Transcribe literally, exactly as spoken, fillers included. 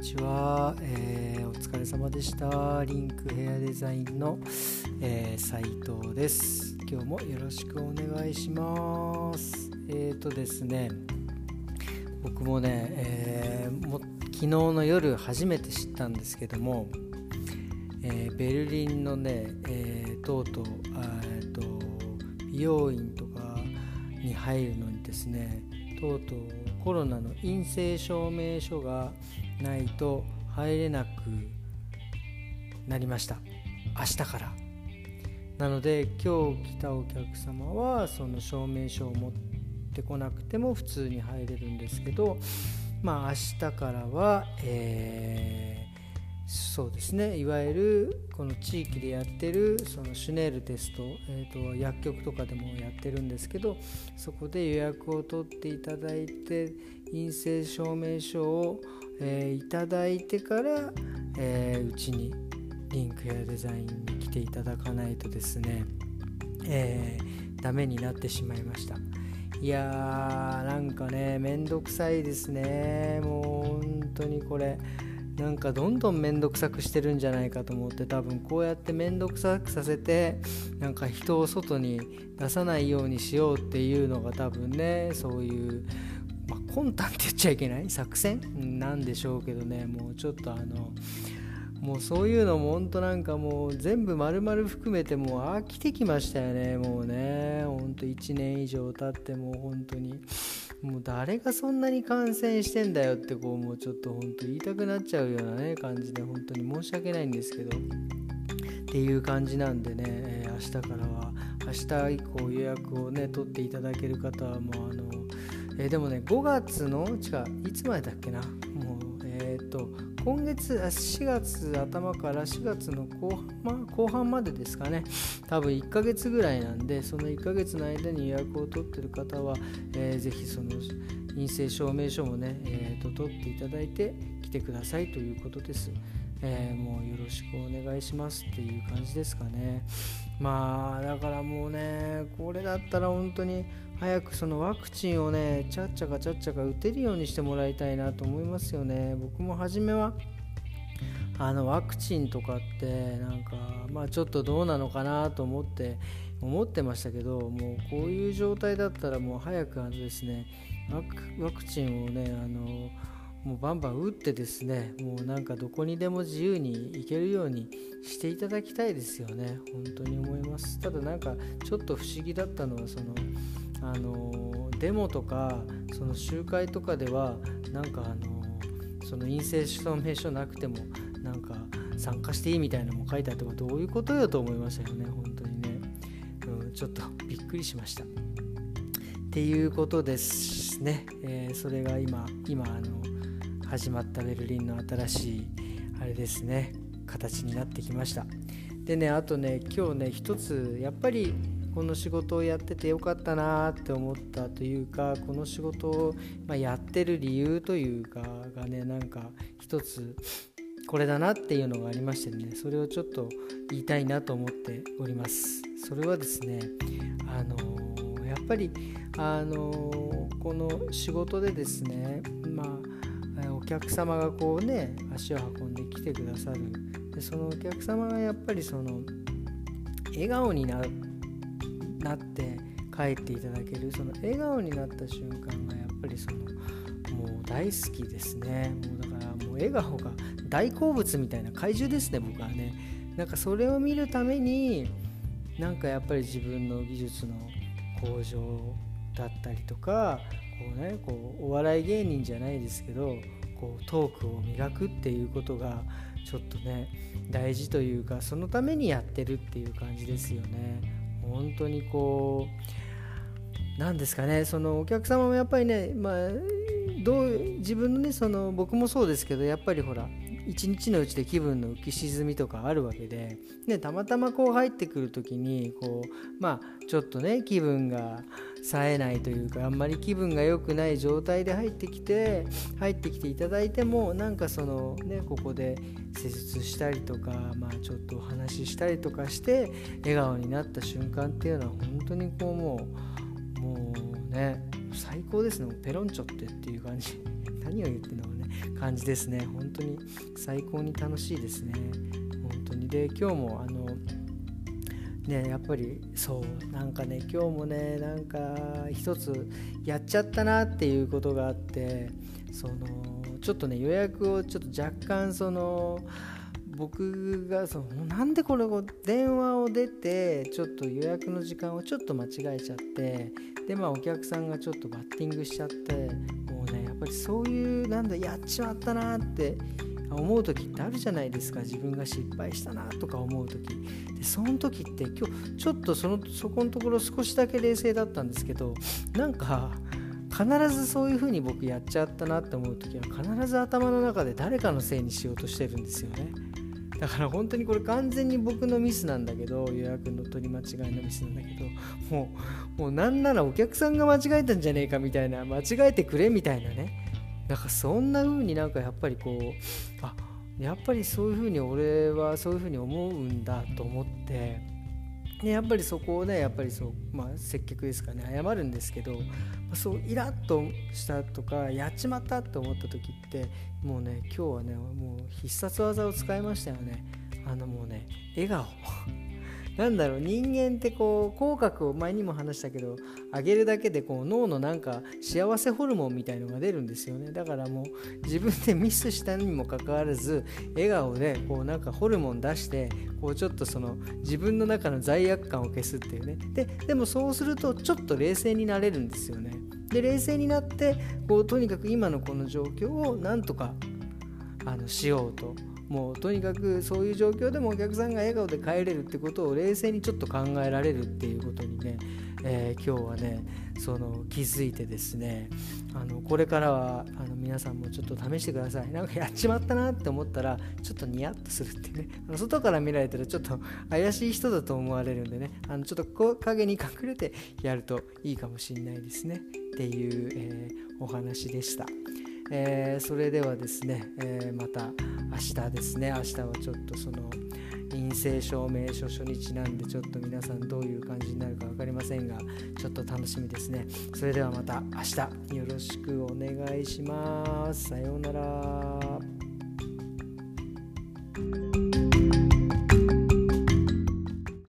ちは、えー、お疲れ様でした。リンクヘアデザインの、えー、斉藤です。今日もよろしくお願いします。えーとですね僕もね、えー、も昨日の夜初めて知ったんですけども、えー、ベルリンのね、えー、とうとうあーと美容院とかに入るのにですね、とうとうコロナの陰性証明書がないと入れなくなりました。明日からなので、今日来たお客様はその証明書を持ってこなくても普通に入れるんですけど、まあ明日からは、えー、そうですね、いわゆるこの地域でやってるそのシュネールテスト、えーと、薬局とかでもやってるんですけど、そこで予約を取っていただいて陰性証明書を、えー、いただいてから、えー、うちにリンクヘアデザインに来ていただかないとですね、えー、ダメになってしまいました。いやーなんかねめんどくさいですね。もう本当にこれなんかどんどんめんどくさくしてるんじゃないかと思って、多分こうやってめんどくさくさせてなんか人を外に出さないようにしようっていうのが多分ね、そういうまあ、魂胆って言っちゃいけない作戦なんでしょうけどね、もうちょっとあのもうそういうのも本当なんかもう全部丸々含めてもう飽きてきましたよね。もうね本当いちねん以上経ってもう本当にもう誰がそんなに感染してんだよってこうもうちょっと本当言いたくなっちゃうようなね感じで、本当に申し訳ないんですけどっていう感じなんでね、えー、明日からは明日以降予約をね取っていただける方はもうあのえー、でもねごがつの違ういつまでだっけな、もうえっと今月しがつ頭からしがつの後半、まあ、後半までですかね、多分いっかげつぐらいなんで、そのいっかげつの間に予約を取ってる方は、えー、ぜひその陰性証明書もね、えー、と取っていただいて来てくださいということです。えー、もうよろしくお願いしますっていう感じですかね。まあだからもうねこれだったら本当に早くそのワクチンをねちゃっちゃかちゃっちゃか打てるようにしてもらいたいなと思いますよね。僕も初めはあのワクチンとかってなんかまあちょっとどうなのかなと思って思ってましたけど、もうこういう状態だったらもう早くあのですねワク、ワクチンをねあのもうバンバン打ってですね、もうなんかどこにでも自由に行けるようにしていただきたいですよね。本当に思います。ただなんかちょっと不思議だったのはそのあのデモとかその集会とかではなんかあのその陰性証明書なくてもなんか参加していいみたいなのも書いてあって、どういうことよと思いましたよね本当にね、うん、ちょっとびっくりしましたっていうことですね。えー、それが今今あの始まったベルリンの新しいあれですね形になってきました。でねあとね今日ね一つやっぱりこの仕事をやっててよかったなって思ったというか、この仕事を、まあ、やってる理由というかがねなんか一つこれだなっていうのがありましてね、それをちょっと言いたいなと思っております。それはですねあのー、やっぱりあのー、この仕事でですねまあお客様がこうね足を運んできてくださる。でそのお客様がやっぱりその笑顔に な, なって帰っていただける、その笑顔になった瞬間がやっぱりそのもう大好きですね。もうだからもう笑顔が大好物みたいな怪獣ですね僕はね。なんかそれを見るためになんかやっぱり自分の技術の向上だったりとかこうねこうお笑い芸人じゃないですけどこうトークを磨くっていうことがちょっとね大事というか、そのためにやってるっていう感じですよね。本当にこうなんですかね、そのお客様もやっぱりね、まあ、どう自分のねその僕もそうですけどやっぱりほら一日のうちで気分の浮き沈みとかあるわけで、ね、たまたまこう入ってくるときにこう、まあ、ちょっとね気分が冴えないというかあんまり気分が良くない状態で入ってきて入ってきていただいてもなんかその、ね、ここで施術したりとか、まあ、ちょっとお話ししたりとかして笑顔になった瞬間っていうのは本当にこうもう、もうね最高ですね。ペロンチョってっていう感じ何を言ってんのかね感じですね。本当に最高に楽しいですね、本当に。で、今日もあのね、やっぱりそうなんかね、今日もね、なんか一つやっちゃったなっていうことがあって、そのちょっとね、予約をちょっと若干その僕がそのなんでこれを電話を出てちょっと予約の時間をちょっと間違えちゃって、でまあお客さんがちょっとバッティングしちゃって、もうね、やっぱりそういうなんだやっちまったなって思う時ってあるじゃないですか。自分が失敗したなとか思う時で、その時って今日ちょっとそのそこのところ少しだけ冷静だったんですけど、なんか必ずそういう風に僕やっちゃったなって思う時は必ず頭の中で誰かのせいにしようとしてるんですよね。だから本当にこれ完全に僕のミスなんだけど、予約の取り間違いのミスなんだけど、もうもうなんならお客さんが間違えたんじゃねえかみたいな、間違えてくれみたいなね、なんかそんな風になんかやっぱりこう、あ、やっぱりそういう風に俺はそういう風に思うんだと思って、でやっぱりそこをね、やっぱりそう、まあ、接客ですかね、謝るんですけど、そうイラッとしたとかやっちまったと思った時って、もうね、今日はね、もう必殺技を使いましたよね。あのもうね、笑顔なんだろう、人間ってこう口角を前にも話したけど上げるだけでこう脳のなんか幸せホルモンみたいのが出るんですよね。だからもう自分でミスしたにもかかわらず笑顔でこうなんかホルモン出して、こうちょっとその自分の中の罪悪感を消すっていうね。で、でもそうするとちょっと冷静になれるんですよね。で、冷静になってこうとにかく今のこの状況をなんとかあのしようと。もうとにかくそういう状況でもお客さんが笑顔で帰れるってことを冷静にちょっと考えられるっていうことにね、えー、今日はね、その気づいてですね、あのこれからはあの皆さんもちょっと試してください。なんかやっちまったなって思ったらちょっとニヤッとするってね、あの外から見られたらちょっと怪しい人だと思われるんでね、あのちょっとこう影に隠れてやるといいかもしれないですねっていう、えー、お話でした。えー、それではですね、えー、また明日ですね、明日はちょっとその陰性証明書初日なんで、ちょっと皆さんどういう感じになるか分かりませんが、ちょっと楽しみですね。それではまた明日よろしくお願いします。さようなら。